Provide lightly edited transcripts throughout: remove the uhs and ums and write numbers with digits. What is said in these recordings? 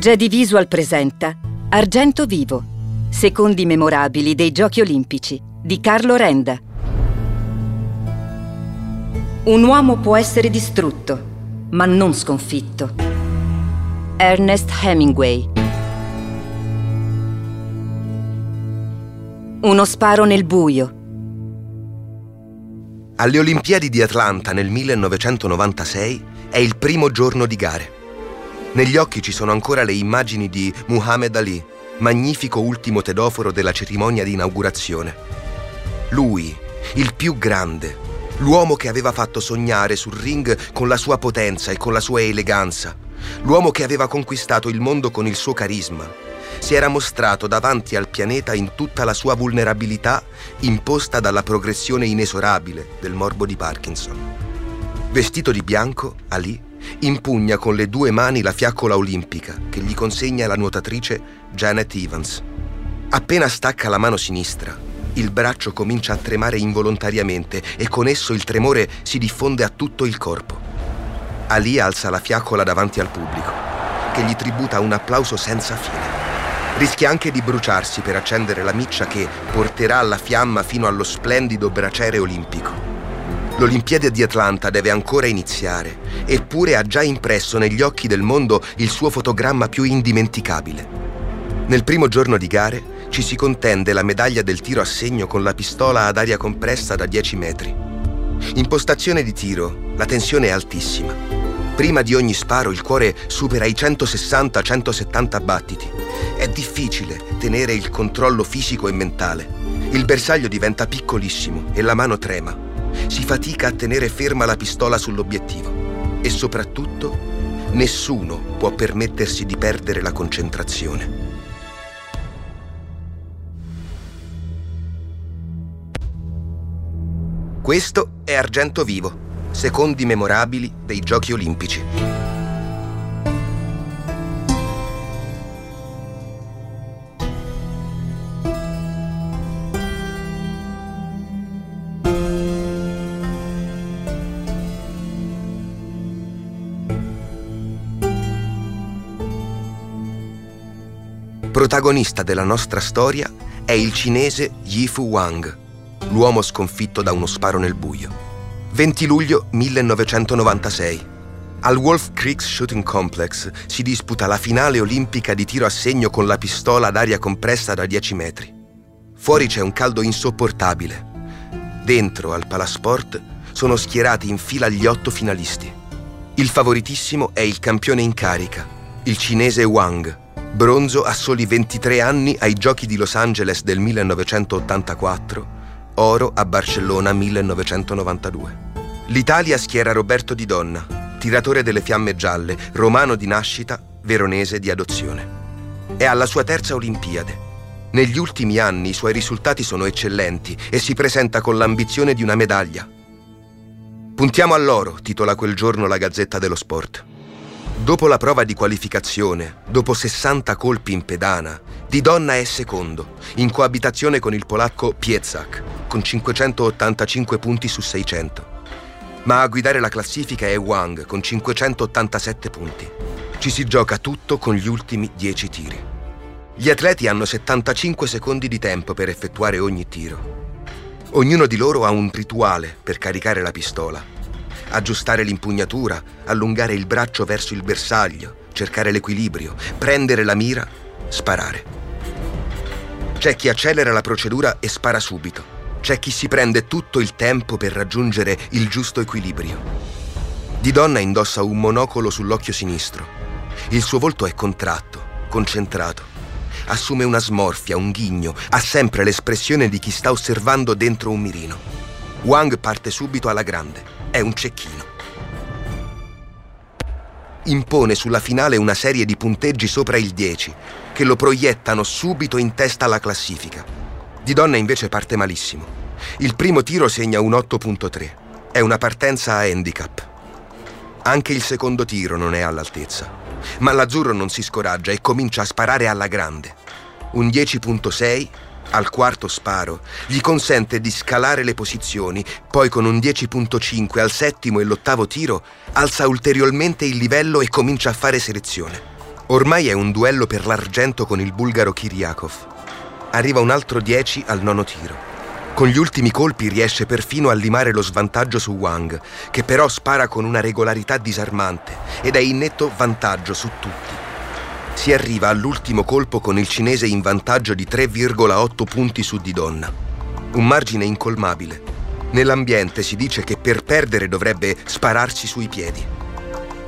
Jedi Visual presenta Argento Vivo, secondi memorabili dei Giochi Olimpici, di Carlo Renda. Un uomo può essere distrutto, ma non sconfitto. Ernest Hemingway. Uno sparo nel buio. Alle Olimpiadi di Atlanta nel 1996 è il primo giorno di gare. Negli occhi ci sono ancora le immagini di Muhammad Ali, magnifico ultimo pedoforo della cerimonia di inaugurazione. Lui, il più grande, l'uomo che aveva fatto sognare sul ring con la sua potenza e con la sua eleganza, l'uomo che aveva conquistato il mondo con il suo carisma, si era mostrato davanti al pianeta in tutta la sua vulnerabilità imposta dalla progressione inesorabile del morbo di Parkinson. Vestito di bianco, Ali impugna con le 2 mani la fiaccola olimpica che gli consegna la nuotatrice Janet Evans. Appena stacca la mano sinistra, il braccio comincia a tremare involontariamente e con esso il tremore si diffonde a tutto il corpo. Ali alza la fiaccola davanti al pubblico, che gli tributa un applauso senza fine. Rischia anche di bruciarsi per accendere la miccia che porterà alla fiamma fino allo splendido braciere olimpico. L'Olimpiade di Atlanta deve ancora iniziare, eppure ha già impresso negli occhi del mondo il suo fotogramma più indimenticabile. Nel primo giorno di gare ci si contende la medaglia del tiro a segno con la pistola ad aria compressa da 10 metri. In postazione di tiro la tensione è altissima. Prima di ogni sparo il cuore supera i 160-170 battiti. È difficile tenere il controllo fisico e mentale. Il bersaglio diventa piccolissimo e la mano trema. Si fatica a tenere ferma la pistola sull'obiettivo e soprattutto nessuno può permettersi di perdere la concentrazione. Questo è Argento Vivo, secondi memorabili dei Giochi Olimpici. Protagonista della nostra storia è il cinese Yifu Wang, l'uomo sconfitto da uno sparo nel buio. 20 luglio 1996. Al Wolf Creek Shooting Complex si disputa la finale olimpica di tiro a segno con la pistola ad aria compressa da 10 metri. Fuori c'è un caldo insopportabile. Dentro, al palasport, sono schierati in fila gli 8 finalisti. Il favoritissimo è il campione in carica, il cinese Wang. Bronzo a soli 23 anni ai Giochi di Los Angeles del 1984, oro a Barcellona 1992. L'Italia schiera Roberto Di Donna, tiratore delle fiamme gialle, romano di nascita, veronese di adozione. È alla sua terza Olimpiade. Negli ultimi anni i suoi risultati sono eccellenti e si presenta con l'ambizione di una medaglia. Puntiamo all'oro, titola quel giorno la Gazzetta dello Sport. Dopo la prova di qualificazione, dopo 60 colpi in pedana, Di Donna è secondo, in coabitazione con il polacco Pieczak, con 585 punti su 600. Ma a guidare la classifica è Wang, con 587 punti. Ci si gioca tutto con gli ultimi 10 tiri. Gli atleti hanno 75 secondi di tempo per effettuare ogni tiro. Ognuno di loro ha un rituale per caricare la pistola. Aggiustare l'impugnatura, allungare il braccio verso il bersaglio, cercare l'equilibrio, prendere la mira, sparare. C'è chi accelera la procedura e spara subito. C'è chi si prende tutto il tempo per raggiungere il giusto equilibrio. Di Donna indossa un monocolo sull'occhio sinistro. Il suo volto è contratto, concentrato. Assume una smorfia, un ghigno, ha sempre l'espressione di chi sta osservando dentro un mirino. Wang parte subito alla grande. È un cecchino. impone sulla finale una serie di punteggi sopra il 10, che lo proiettano subito in testa alla classifica. Di Donna invece parte malissimo. Il primo tiro segna un 8.3. È una partenza a handicap. Anche il secondo tiro non è all'altezza. Ma l'azzurro non si scoraggia e comincia a sparare alla grande. Un 10.6... Al quarto sparo gli consente di scalare le posizioni, poi con un 10.5 al settimo e l'ottavo tiro alza ulteriormente il livello e comincia a fare selezione. Ormai è un duello per l'argento con il bulgaro Kiryakov. Arriva un altro 10 al nono tiro. Con gli ultimi colpi riesce perfino a limare lo svantaggio su Wang, che però spara con una regolarità disarmante ed è in netto vantaggio su tutti. Si arriva all'ultimo colpo con il cinese in vantaggio di 3,8 punti su Di Donna. Un margine incolmabile. Nell'ambiente si dice che per perdere dovrebbe spararsi sui piedi.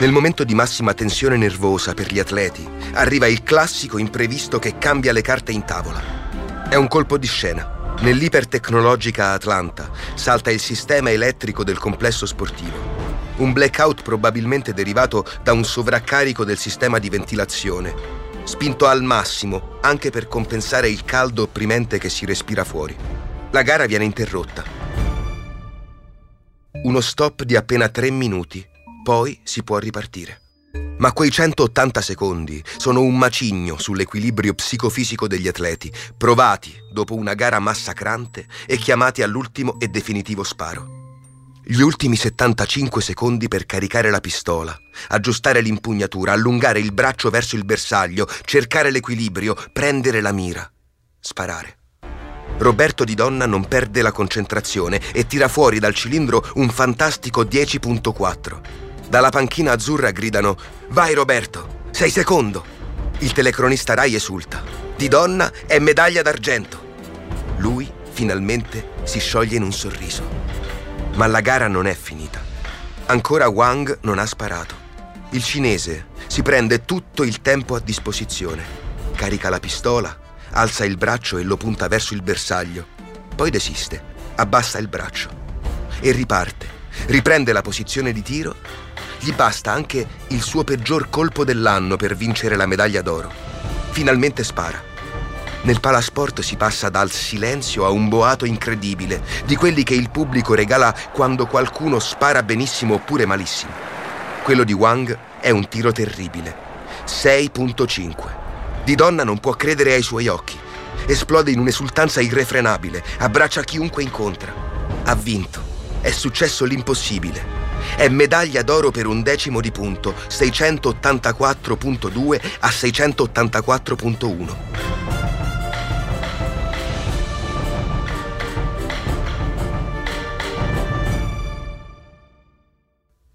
Nel momento di massima tensione nervosa per gli atleti, arriva il classico imprevisto che cambia le carte in tavola. È un colpo di scena. Nell'ipertecnologica Atlanta salta il sistema elettrico del complesso sportivo. Un blackout probabilmente derivato da un sovraccarico del sistema di ventilazione, spinto al massimo anche per compensare il caldo opprimente che si respira fuori. La gara viene interrotta. Uno stop di appena 3 minuti, poi si può ripartire. Ma quei 180 secondi sono un macigno sull'equilibrio psicofisico degli atleti, provati dopo una gara massacrante e chiamati all'ultimo e definitivo sparo. Gli ultimi 75 secondi per caricare la pistola, aggiustare l'impugnatura, allungare il braccio verso il bersaglio, cercare l'equilibrio, prendere la mira, sparare. Roberto Di Donna non perde la concentrazione e tira fuori dal cilindro un fantastico 10.4. Dalla panchina azzurra gridano: "Vai Roberto, sei secondo!" Il telecronista Rai esulta. Di Donna è medaglia d'argento. Lui, finalmente, si scioglie in un sorriso. Ma la gara non è finita. Ancora Wang non ha sparato. Il cinese si prende tutto il tempo a disposizione. Carica la pistola, alza il braccio e lo punta verso il bersaglio. Poi desiste, abbassa il braccio e riparte. Riprende la posizione di tiro. Gli basta anche il suo peggior colpo dell'anno per vincere la medaglia d'oro. Finalmente spara. Nel palasport si passa dal silenzio a un boato incredibile, di quelli che il pubblico regala quando qualcuno spara benissimo oppure malissimo. Quello di Wang è un tiro terribile. 6.5. Di Donna non può credere ai suoi occhi. Esplode in un'esultanza irrefrenabile, abbraccia chiunque incontra. Ha vinto. È successo l'impossibile. È medaglia d'oro per un decimo di punto, 684.2 a 684.1.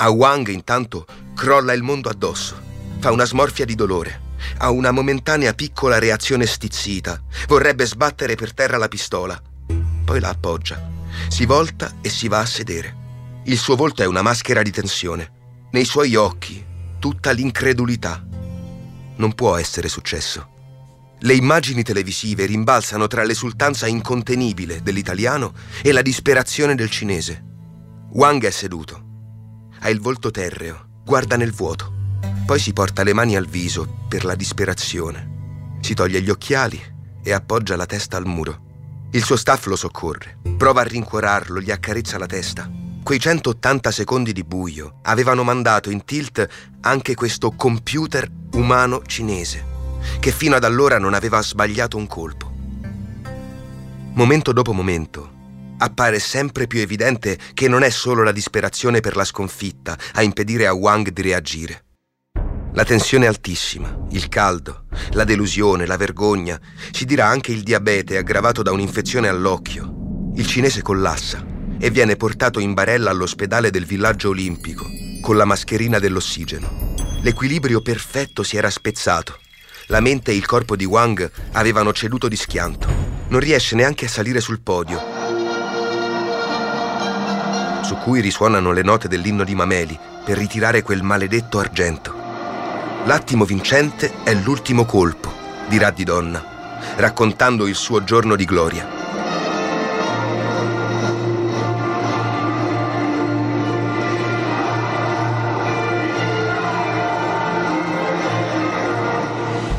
A Wang intanto crolla il mondo addosso, fa una smorfia di dolore, ha una momentanea piccola reazione stizzita, vorrebbe sbattere per terra la pistola, poi la appoggia, si volta e si va a sedere. Il suo volto è una maschera di tensione, nei suoi occhi tutta l'incredulità. Non può essere successo. Le immagini televisive rimbalzano tra l'esultanza incontenibile dell'italiano e la disperazione del cinese. Wang è seduto. Ha il volto terreo, guarda nel vuoto, poi si porta le mani al viso per la disperazione. Si toglie gli occhiali e appoggia la testa al muro. Il suo staff lo soccorre, prova a rincuorarlo, gli accarezza la testa. Quei 180 secondi di buio avevano mandato in tilt anche questo computer umano cinese, che fino ad allora non aveva sbagliato un colpo. Momento dopo momento, appare sempre più evidente che non è solo la disperazione per la sconfitta a impedire a Wang di reagire. La tensione altissima, il caldo, la delusione, la vergogna, ci dirà anche il diabete aggravato da un'infezione all'occhio. Il cinese collassa e viene portato in barella all'ospedale del villaggio olimpico con la mascherina dell'ossigeno. L'equilibrio perfetto si era spezzato. La mente e il corpo di Wang avevano ceduto di schianto. Non riesce neanche a salire sul podio, su cui risuonano le note dell'inno di Mameli per ritirare quel maledetto argento. L'attimo vincente è l'ultimo colpo, dirà Di Donna, raccontando il suo giorno di gloria.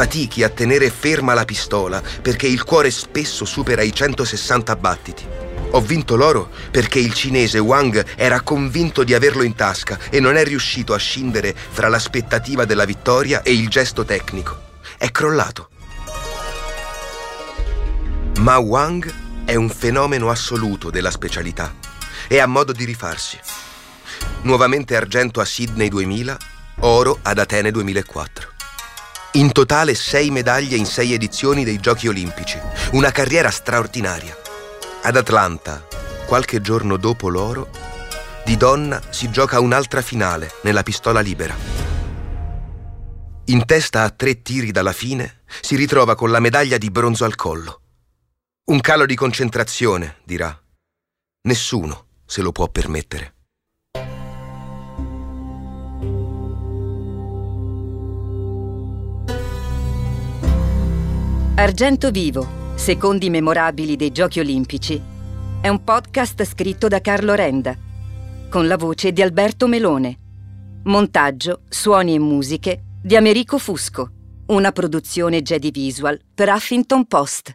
Fatichi a tenere ferma la pistola perché il cuore spesso supera i 160 battiti. Ho vinto l'oro perché il cinese Wang era convinto di averlo in tasca e non è riuscito a scindere fra l'aspettativa della vittoria e il gesto tecnico. È crollato. Ma Wang è un fenomeno assoluto della specialità e ha modo di rifarsi. Nuovamente argento a Sydney 2000, oro ad Atene 2004. In totale 6 medaglie in 6 edizioni dei Giochi Olimpici, una carriera straordinaria. Ad Atlanta, qualche giorno dopo l'oro, Di Donna si gioca un'altra finale nella pistola libera. In testa a 3 tiri dalla fine, si ritrova con la medaglia di bronzo al collo. Un calo di concentrazione, dirà. Nessuno se lo può permettere. Argento Vivo, secondi memorabili dei Giochi Olimpici, è un podcast scritto da Carlo Renda, con la voce di Alberto Melone. Montaggio, suoni e musiche di Americo Fusco, una produzione Jedi Visual per Huffington Post.